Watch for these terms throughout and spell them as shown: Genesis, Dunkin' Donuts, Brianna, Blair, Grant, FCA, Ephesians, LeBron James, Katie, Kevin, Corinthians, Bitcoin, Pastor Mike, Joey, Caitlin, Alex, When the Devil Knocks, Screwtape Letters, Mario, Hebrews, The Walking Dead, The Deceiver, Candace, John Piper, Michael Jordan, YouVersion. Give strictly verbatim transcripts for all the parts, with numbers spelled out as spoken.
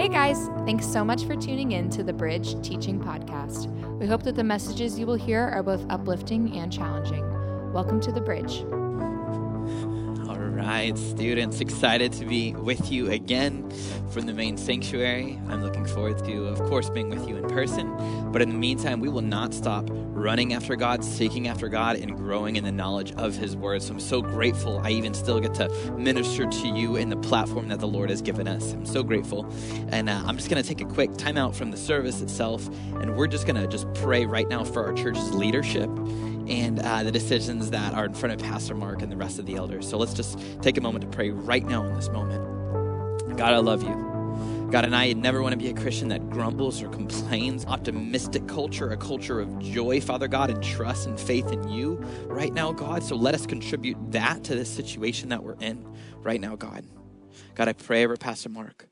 Hey guys, thanks so much for tuning in to the Bridge Teaching Podcast. We hope that the messages you will hear are both uplifting and challenging. Welcome to the Bridge. All right, students, excited to be with you again from the main sanctuary. I'm looking forward to, of course, being with you in person, but in the meantime, we will not stop running after God, seeking after God, and growing in the knowledge of His Word. So I'm so grateful I even still get to minister to you in the platform that the Lord has given us. I'm so grateful. And uh, I'm just going to take a quick time out from the service itself, and we're just going to just pray right now for our church's leadership and uh, the decisions that are in front of Pastor Mark and the rest of the elders. So let's just take a moment to pray right now in this moment. God, I love you. God, and I never want to be a Christian that grumbles or complains. Optimistic culture, a culture of joy, Father God, and trust and faith in you right now, God. So let us contribute that to this situation that we're in right now, God. God, I pray over Pastor Mark.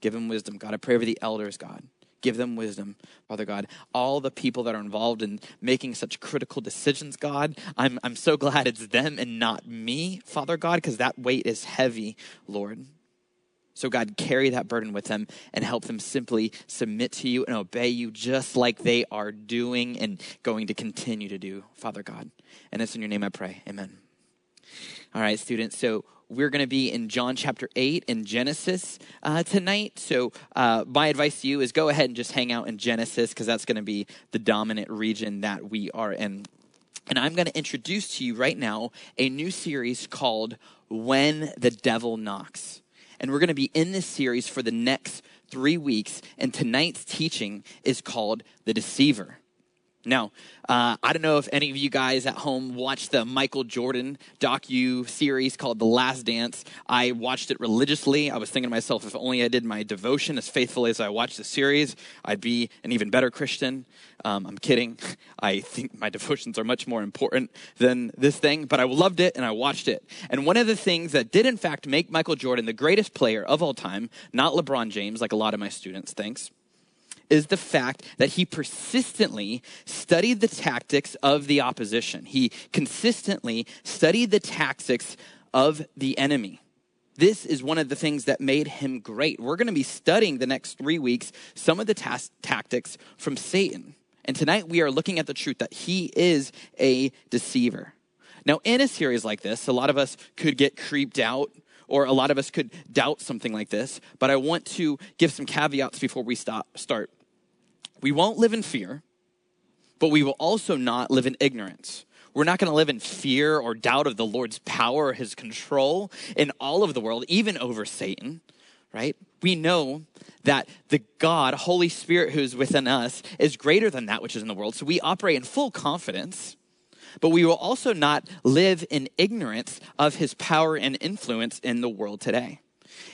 Give him wisdom, God. I pray over the elders, God. Give them wisdom, Father God. All the people that are involved in making such critical decisions, God, I'm I'm so glad it's them and not me, Father God, because that weight is heavy, Lord. So God, carry that burden with them and help them simply submit to you and obey you just like they are doing and going to continue to do, Father God. And it's in your name I pray. Amen. All right, students. So we're going to be in John chapter eight in Genesis uh, tonight. So uh, my advice to you is go ahead and just hang out in Genesis because that's going to be the dominant region that we are in. And I'm going to introduce to you right now a new series called When the Devil Knocks. And we're going to be in this series for the next three weeks. And tonight's teaching is called The Deceiver. Now, uh, I don't know if any of you guys at home watched the Michael Jordan docu-series called The Last Dance. I watched it religiously. I was thinking to myself, if only I did my devotion as faithfully as I watched the series, I'd be an even better Christian. Um, I'm kidding. I think my devotions are much more important than this thing, but I loved it and I watched it. And one of the things that did, in fact, make Michael Jordan the greatest player of all time, not LeBron James, like a lot of my students thinks, is the fact that he persistently studied the tactics of the opposition. He consistently studied the tactics of the enemy. This is one of the things that made him great. We're going to be studying the next three weeks some of the tas- tactics from Satan. And tonight we are looking at the truth that he is a deceiver. Now, in a series like this, a lot of us could get creeped out, or a lot of us could doubt something like this, but I want to give some caveats before we stop, start. We won't live in fear, but we will also not live in ignorance. We're not going to live in fear or doubt of the Lord's power or his control in all of the world, even over Satan, right? We know that the God, Holy Spirit, who's within us is greater than that which is in the world. So we operate in full confidence, but we will also not live in ignorance of his power and influence in the world today.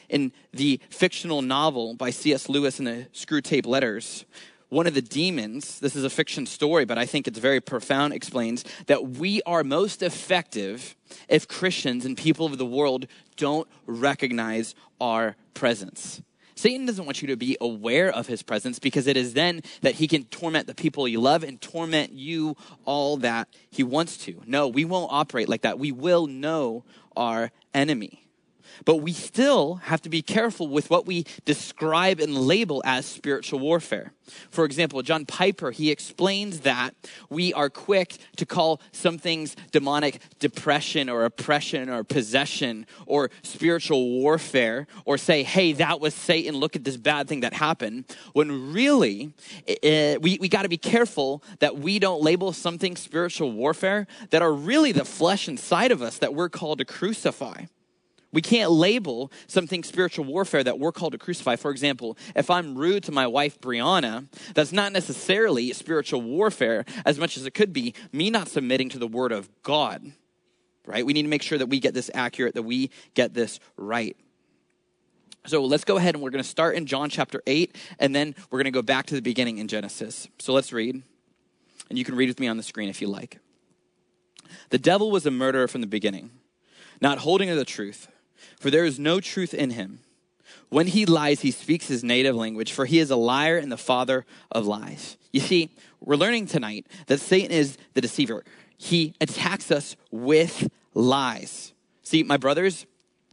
In the fictional novel by C S Lewis in the Screwtape Letters, one of the demons, this is a fiction story, but I think it's very profound, explains that we are most effective if Christians and people of the world don't recognize our presence. Satan doesn't want you to be aware of his presence because it is then that he can torment the people you love and torment you all that he wants to. No, we won't operate like that. We will know our enemy. But we still have to be careful with what we describe and label as spiritual warfare. For example, John Piper, he explains that we are quick to call some things demonic depression or oppression or possession or spiritual warfare, or say, hey, that was Satan, look at this bad thing that happened, when really it, we, we got to be careful that we don't label something spiritual warfare that are really the flesh inside of us that we're called to crucify. We can't label something spiritual warfare that we're called to crucify. For example, if I'm rude to my wife, Brianna, that's not necessarily spiritual warfare as much as it could be me not submitting to the word of God, right? We need to make sure that we get this accurate, that we get this right. So let's go ahead and we're going to start in John chapter eight, and then we're going to go back to the beginning in Genesis. So let's read, and you can read with me on the screen if you like. The devil was a murderer from the beginning, not holding to the truth, for there is no truth in him. When he lies, he speaks his native language, for he is a liar and the father of lies. You see, we're learning tonight that Satan is the deceiver. He attacks us with lies. See, my brothers,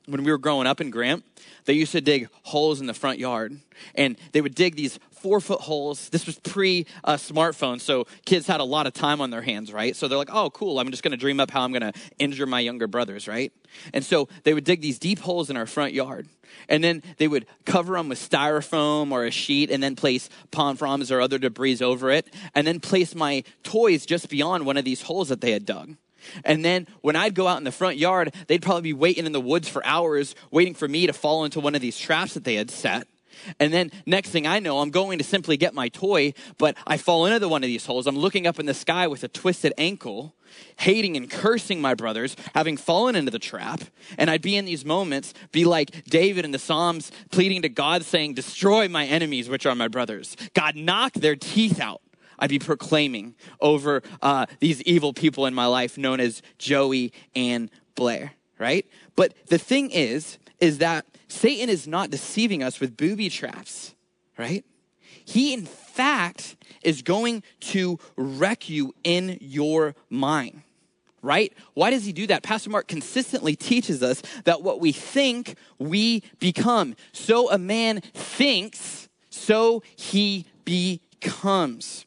when we were growing up in Grant, they used to dig holes in the front yard. And they would dig these four-foot holes. This was pre-smartphone, uh, so kids had a lot of time on their hands, right? So they're like, oh, cool, I'm just going to dream up how I'm going to injure my younger brothers, right? And so they would dig these deep holes in our front yard. And then they would cover them with styrofoam or a sheet and then place palm fronds or other debris over it. And then place my toys just beyond one of these holes that they had dug. And then when I'd go out in the front yard, they'd probably be waiting in the woods for hours, waiting for me to fall into one of these traps that they had set. And then next thing I know, I'm going to simply get my toy, but I fall into one of these holes. I'm looking up in the sky with a twisted ankle, hating and cursing my brothers, having fallen into the trap. And I'd be in these moments, be like David in the Psalms, pleading to God, saying, destroy my enemies, which are my brothers. God, knock their teeth out. I'd be proclaiming over uh, these evil people in my life known as Joey and Blair, right? But the thing is, is that Satan is not deceiving us with booby traps, right? He, in fact, is going to wreck you in your mind, right? Why does he do that? Pastor Mark consistently teaches us that what we think, we become. So a man thinks, so he becomes.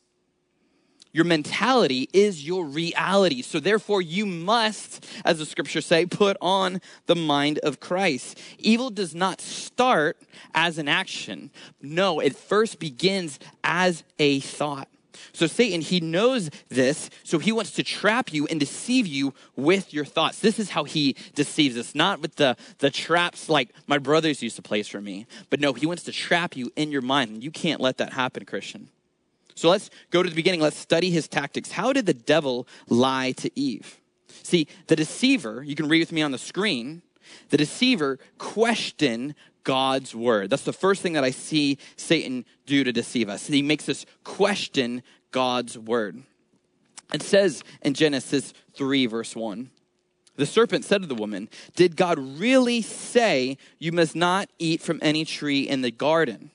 Your mentality is your reality. So therefore you must, as the scriptures say, put on the mind of Christ. Evil does not start as an action. No, it first begins as a thought. So Satan, he knows this, so he wants to trap you and deceive you with your thoughts. This is how he deceives us, not with the, the traps like my brothers used to place for me. But no, he wants to trap you in your mind, and you can't let that happen, Christian. So let's go to the beginning. Let's study his tactics. How did the devil lie to Eve? See, the deceiver, you can read with me on the screen, the deceiver questioned God's word. That's the first thing that I see Satan do to deceive us. He makes us question God's word. It says in Genesis three, verse one, the serpent said to the woman, did God really say you must not eat from any tree in the garden?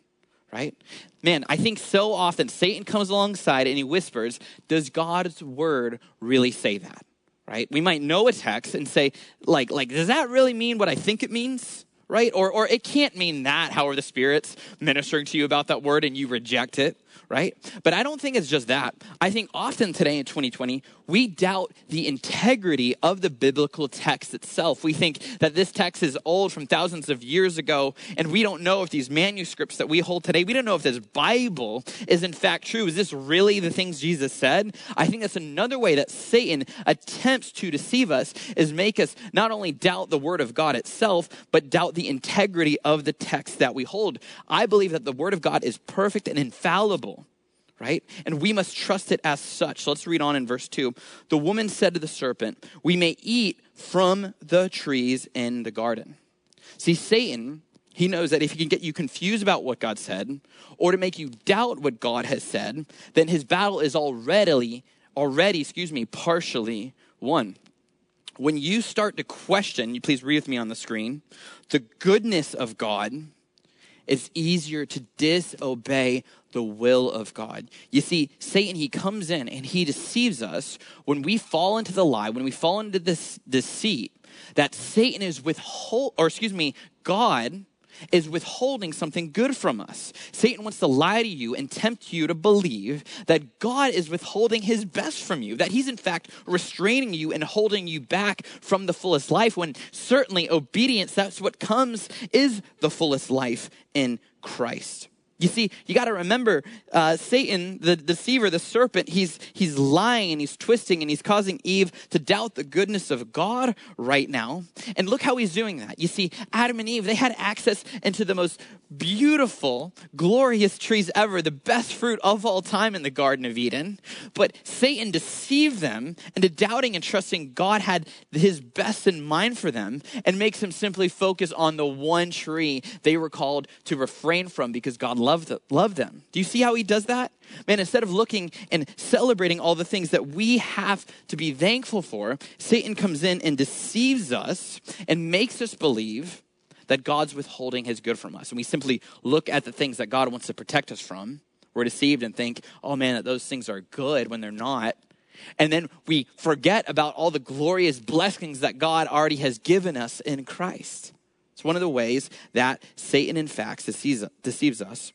Right? Man, I think so often Satan comes alongside and he whispers, does God's word really say that? Right? We might know a text and say, like, like, does that really mean what I think it means? Right? Or, or it can't mean that, however the Spirit's ministering to you about that word and you reject it. Right? But I don't think it's just that. I think often today in twenty twenty, we doubt the integrity of the biblical text itself. We think that this text is old from thousands of years ago, and we don't know if these manuscripts that we hold today, we don't know if this Bible is in fact true. Is this really the things Jesus said? I think that's another way that Satan attempts to deceive us, is make us not only doubt the word of God itself, but doubt the integrity of the text that we hold. I believe that the word of God is perfect and infallible. Right? And we must trust it as such. So let's read on in verse two. The woman said to the serpent, we may eat from the trees in the garden. See, Satan, he knows that if he can get you confused about what God said or to make you doubt what God has said, then his battle is already, already, excuse me, partially won. When you start to question, you please read with me on the screen, the goodness of God, it's easier to disobey the will of God. You see, Satan, he comes in and he deceives us when we fall into the lie, when we fall into this deceit that Satan is withhold, or excuse me, God is withholding something good from us. Satan wants to lie to you and tempt you to believe that God is withholding his best from you, that he's in fact restraining you and holding you back from the fullest life, when certainly obedience, that's what comes, is the fullest life in Christ. You see, you got to remember, uh, Satan, the deceiver, the serpent, he's he's lying and he's twisting and he's causing Eve to doubt the goodness of God right now. And look how he's doing that. You see, Adam and Eve, they had access into the most beautiful, glorious trees ever, the best fruit of all time in the Garden of Eden. But Satan deceived them into doubting and trusting God had his best in mind for them, and makes them simply focus on the one tree they were called to refrain from because God loved them. Love them. Do you see how he does that? Man, instead of looking and celebrating all the things that we have to be thankful for, Satan comes in and deceives us and makes us believe that God's withholding his good from us. And we simply look at the things that God wants to protect us from. We're deceived and think, oh man, that those things are good when they're not. And then we forget about all the glorious blessings that God already has given us in Christ. It's one of the ways that Satan, in fact, deceives us.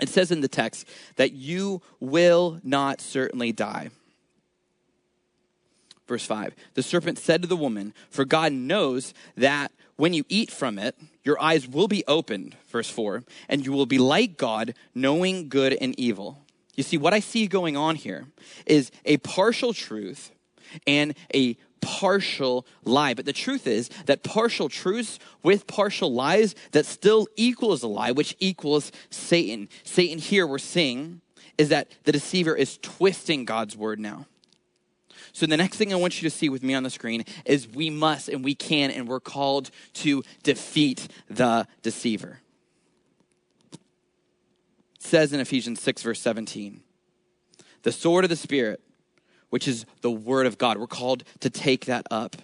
It says in the text that you will not certainly die. Verse five, the serpent said to the woman, for God knows that when you eat from it, your eyes will be opened, verse four, and you will be like God, knowing good and evil. You see, what I see going on here is a partial truth and a partial lie. But the truth is that partial truths with partial lies, that still equals a lie, which equals Satan. Satan here, we're seeing, is that the deceiver is twisting God's word now. So the next thing I want you to see with me on the screen is we must and we can and we're called to defeat the deceiver. It says in Ephesians six, verse seventeen, the sword of the Spirit, which is the word of God. We're called to take that up.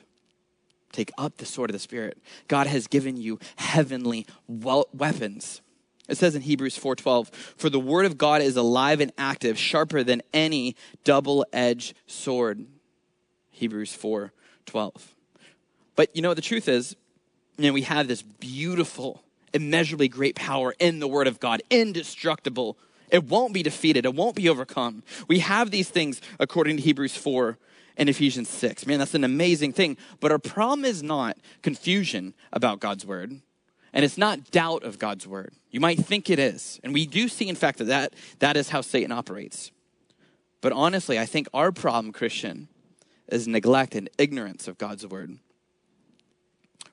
Take up the sword of the Spirit. God has given you heavenly weapons. It says in Hebrews four twelve, for the word of God is alive and active, sharper than any double-edged sword. Hebrews four twelve. But you know, the truth is, you know, we have this beautiful, immeasurably great power in the word of God, indestructible. It won't be defeated. It won't be overcome. We have these things according to Hebrews four and Ephesians six. Man, that's an amazing thing. But our problem is not confusion about God's word. And it's not doubt of God's word. You might think it is. And we do see, in fact, that that, that is how Satan operates. But honestly, I think our problem, Christian, is neglect and ignorance of God's word.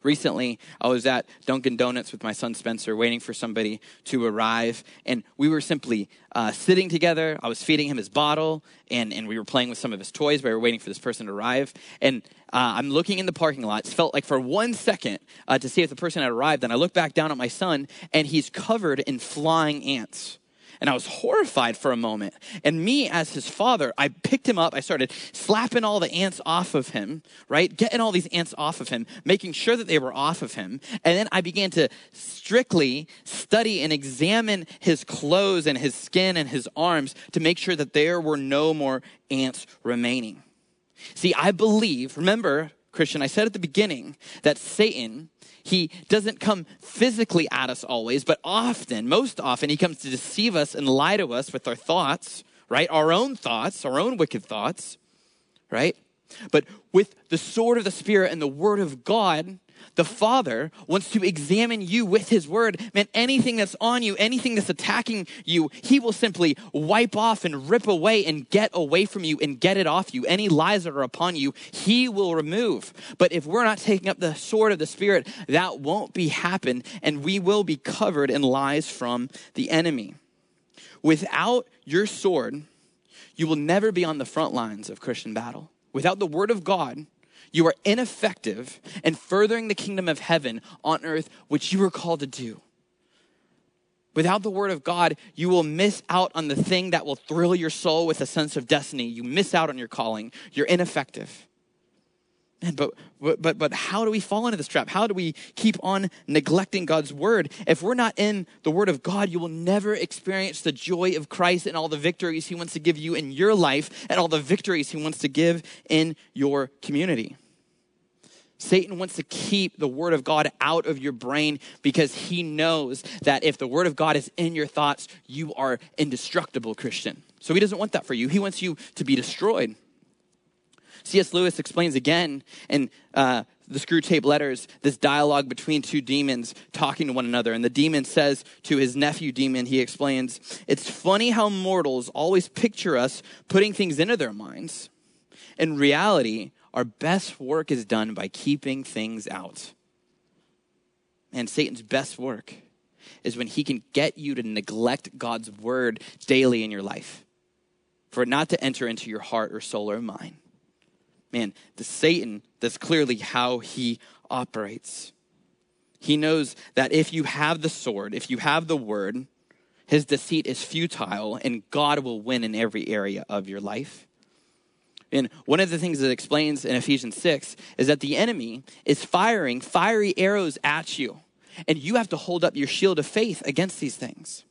Recently, I was at Dunkin' Donuts with my son Spencer, waiting for somebody to arrive. And we were simply uh, sitting together. I was feeding him his bottle, and, and we were playing with some of his toys, but we were waiting for this person to arrive. And uh, I'm looking in the parking lot. It felt like for one second uh, to see if the person had arrived. Then I looked back down at my son, and he's covered in flying ants. And I was horrified for a moment. And me, as his father, I picked him up. I started slapping all the ants off of him, right? Getting all these ants off of him, making sure that they were off of him. And then I began to strictly study and examine his clothes and his skin and his arms to make sure that there were no more ants remaining. See, I believe, remember, Christian, I said at the beginning that Satan, he doesn't come physically at us always, but often, most often, he comes to deceive us and lie to us with our thoughts, right? Our own thoughts, our own wicked thoughts, right? But with the sword of the Spirit and the word of God, the Father wants to examine you with his word. Man, anything that's on you, anything that's attacking you, he will simply wipe off and rip away and get away from you and get it off you. Any lies that are upon you, he will remove. But if we're not taking up the sword of the Spirit, that won't be happen, and we will be covered in lies from the enemy. Without your sword, you will never be on the front lines of Christian battle. Without the word of God, you are ineffective in furthering the kingdom of heaven on earth, which you were called to do. Without the word of God, you will miss out on the thing that will thrill your soul with a sense of destiny. You miss out on your calling. You're ineffective. Man, but, but, but how do we fall into this trap? How do we keep on neglecting God's word? If we're not in the word of God, you will never experience the joy of Christ and all the victories he wants to give you in your life and all the victories he wants to give in your community. Satan wants to keep the word of God out of your brain because he knows that if the word of God is in your thoughts, you are indestructible, Christian. So he doesn't want that for you. He wants you to be destroyed. C S. Lewis explains again in uh, the Screwtape Letters this dialogue between two demons talking to one another. And the demon says to his nephew demon, he explains, it's funny how mortals always picture us putting things into their minds. In reality, our best work is done by keeping things out. And Satan's best work is when he can get you to neglect God's word daily in your life, for it not to enter into your heart or soul or mind. Man, the Satan, that's clearly how he operates. He knows that if you have the sword, if you have the word, his deceit is futile and God will win in every area of your life. And one of the things that explains in Ephesians six is that the enemy is firing fiery arrows at you, and you have to hold up your shield of faith against these things.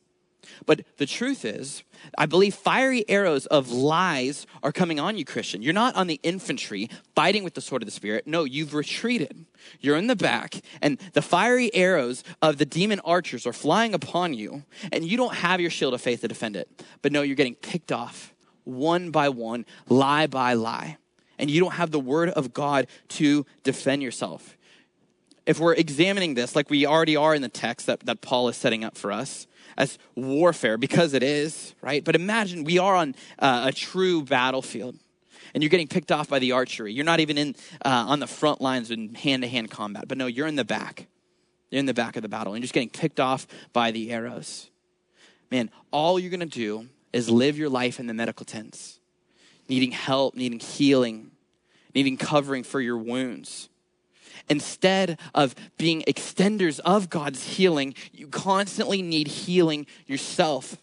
But the truth is, I believe fiery arrows of lies are coming on you, Christian. You're not on the infantry fighting with the sword of the Spirit. No, you've retreated. You're in the back, and the fiery arrows of the demon archers are flying upon you, and you don't have your shield of faith to defend it. But no, you're getting picked off one by one, lie by lie, and you don't have the word of God to defend yourself. If we're examining this, like we already are in the text that, that Paul is setting up for us, as warfare, because it is, right? But imagine we are on uh, a true battlefield, and you're getting picked off by the archery. You're not even in uh, on the front lines in hand-to-hand combat, but no, you're in the back. You're in the back of the battle, and you're just getting picked off by the arrows. Man, all you're gonna do is live your life in the medical tents, needing help, needing healing, needing covering for your wounds. Instead of being extenders of God's healing, you constantly need healing yourself.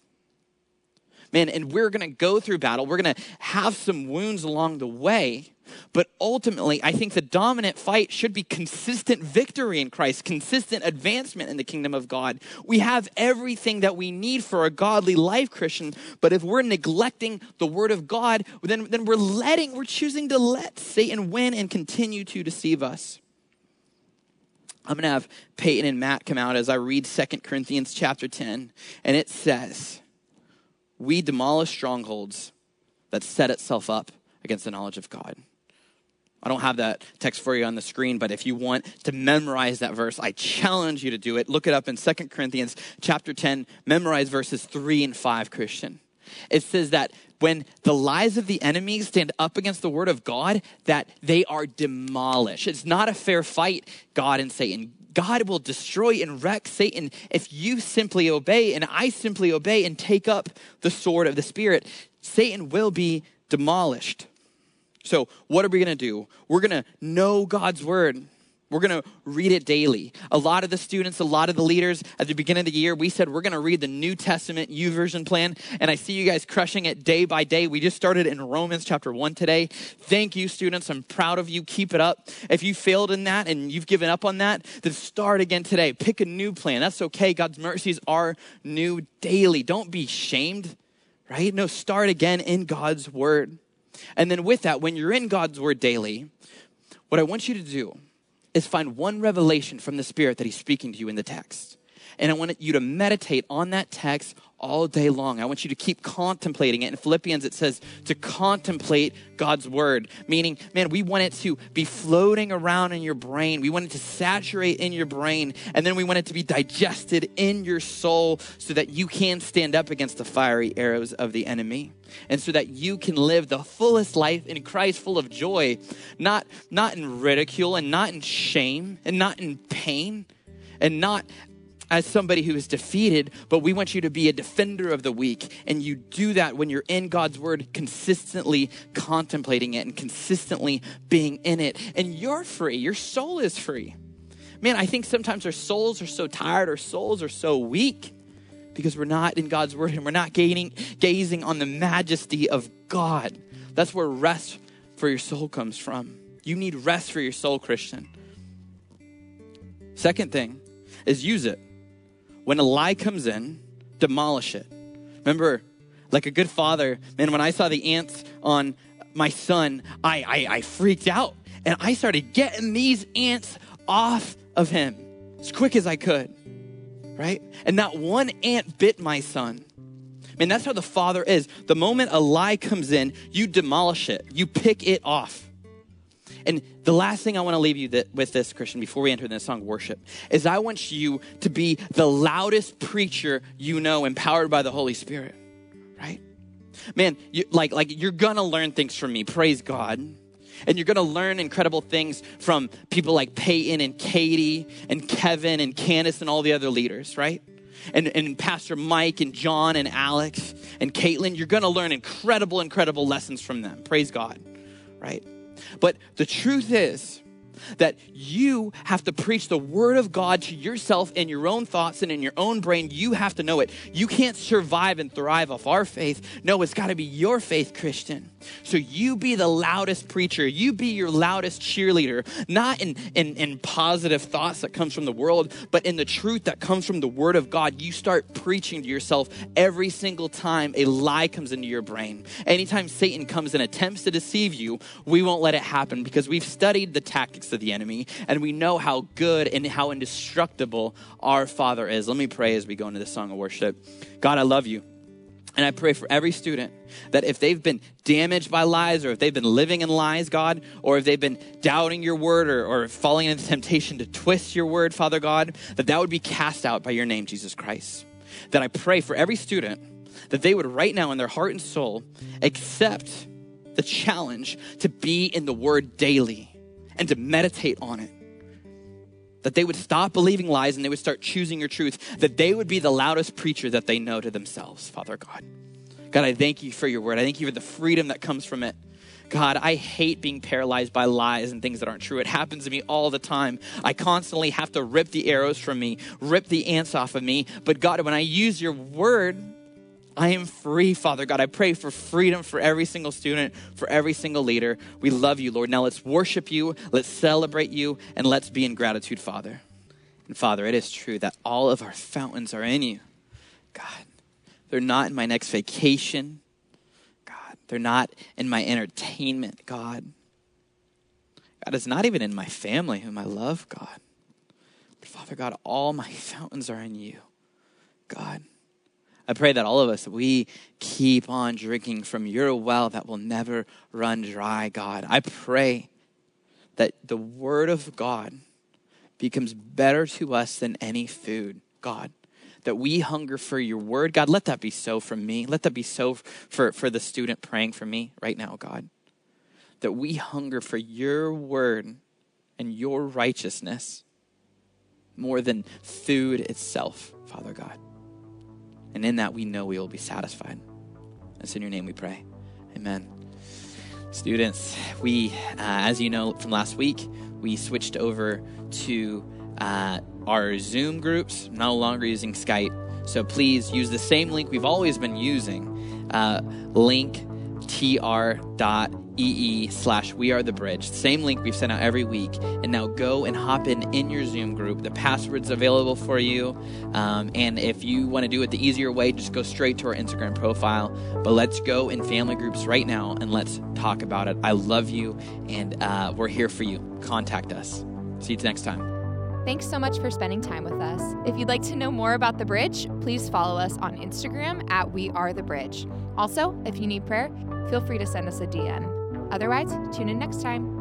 Man, and we're going to go through battle. We're going to have some wounds along the way. But ultimately, I think the dominant fight should be consistent victory in Christ, consistent advancement in the kingdom of God. We have everything that we need for a godly life, Christian. But if we're neglecting the word of God, then, then we're letting, we're choosing to let Satan win and continue to deceive us. I'm going to have Peyton and Matt come out as I read Second Corinthians chapter ten. And it says, we demolish strongholds that set itself up against the knowledge of God. I don't have that text for you on the screen, but if you want to memorize that verse, I challenge you to do it. Look it up in Second Corinthians chapter ten. Memorize verses three and five, Christian. It says that when the lies of the enemy stand up against the word of God, that they are demolished. It's not a fair fight, God and Satan. God will destroy and wreck Satan if you simply obey and I simply obey and take up the sword of the Spirit. Satan will be demolished. So what are we going to do? We're going to know God's word. We're going to read it daily. A lot of the students, a lot of the leaders at the beginning of the year, we said we're going to read the New Testament YouVersion plan. And I see you guys crushing it day by day. We just started in Romans chapter one today. Thank you, students. I'm proud of you. Keep it up. If you failed in that and you've given up on that, then start again today. Pick a new plan. That's okay. God's mercies are new daily. Don't be shamed, right? No, start again in God's word. And then with that, when you're in God's word daily, what I want you to do is find one revelation from the Spirit that he's speaking to you in the text. And I want you to meditate on that text all day long. I want you to keep contemplating it. In Philippians, it says to contemplate God's word, meaning, man, we want it to be floating around in your brain. We want it to saturate in your brain. And then we want it to be digested in your soul so that you can stand up against the fiery arrows of the enemy. And so that you can live the fullest life in Christ, full of joy, not, not in ridicule and not in shame and not in pain and not as somebody who is defeated, but we want you to be a defender of the weak. And you do that when you're in God's word, consistently contemplating it and consistently being in it. And you're free. Your soul is free. Man, I think sometimes our souls are so tired. Our souls are so weak because we're not in God's word and we're not gaining, gazing on the majesty of God. That's where rest for your soul comes from. You need rest for your soul, Christian. Second thing is use it. When a lie comes in, demolish it. Remember, like a good father, man, when I saw the ants on my son, I, I, I freaked out. And I started getting these ants off of him as quick as I could, right? And not one ant bit my son. Man, that's how the father is. The moment a lie comes in, you demolish it. You pick it off. And the last thing I want to leave you that, with this, Christian, before we enter this song worship, is I want you to be the loudest preacher you know, empowered by the Holy Spirit, right? Man, you, like, like you're going to learn things from me, praise God. And you're going to learn incredible things from people like Peyton and Katie and Kevin and Candace and all the other leaders, right? And, and Pastor Mike and John and Alex and Caitlin, you're going to learn incredible, incredible lessons from them, praise God, right? But the truth is that you have to preach the word of God to yourself in your own thoughts and in your own brain. You have to know it. You can't survive and thrive off our faith. No, it's got to be your faith, Christian. So you be the loudest preacher. You be your loudest cheerleader, not in, in, in positive thoughts that comes from the world, but in the truth that comes from the word of God. You start preaching to yourself every single time a lie comes into your brain. Anytime Satan comes and attempts to deceive you, we won't let it happen because we've studied the tactics of the enemy and we know how good and how indestructible our Father is. Let me pray as we go into this song of worship. God, I love you. And I pray for every student that if they've been damaged by lies or if they've been living in lies, God, or if they've been doubting your word or, or falling into temptation to twist your word, Father God, that that would be cast out by your name, Jesus Christ. That I pray for every student that they would right now in their heart and soul accept the challenge to be in the word daily and to meditate on it. That they would stop believing lies and they would start choosing your truth. That they would be the loudest preacher that they know to themselves, Father God. God, I thank you for your word. I thank you for the freedom that comes from it. God, I hate being paralyzed by lies and things that aren't true. It happens to me all the time. I constantly have to rip the arrows from me, rip the ants off of me. But God, when I use your word, I am free, Father God. I pray for freedom for every single student, for every single leader. We love you, Lord. Now let's worship you, let's celebrate you, and let's be in gratitude, Father. And Father, it is true that all of our fountains are in you. God, they're not in my next vacation. God, they're not in my entertainment, God. God, it's not even in my family whom I love, God. But Father God, all my fountains are in you, God. I pray that all of us, we keep on drinking from your well that will never run dry, God. I pray that the word of God becomes better to us than any food, God. That we hunger for your word. God, let that be so for me. Let that be so for, for the student praying for me right now, God. That we hunger for your word and your righteousness more than food itself, Father God. And in that, we know we will be satisfied. It's in your name we pray. Amen. Students, we, uh, as you know from last week, we switched over to uh, our Zoom groups, no longer using Skype. So please use the same link we've always been using, uh, linktr.ee slash we are the bridge. Same link we've sent out every week. And now go and hop in in your Zoom group. The password's available for you. Um, and if you want to do it the easier way, just go straight to our Instagram profile. But let's go in family groups right now and let's talk about it. I love you and uh, we're here for you. Contact us. See you next time. Thanks so much for spending time with us. If you'd like to know more about The Bridge, please follow us on Instagram at We Are The Bridge. Also, if you need prayer, feel free to send us a D M. Otherwise, tune in next time.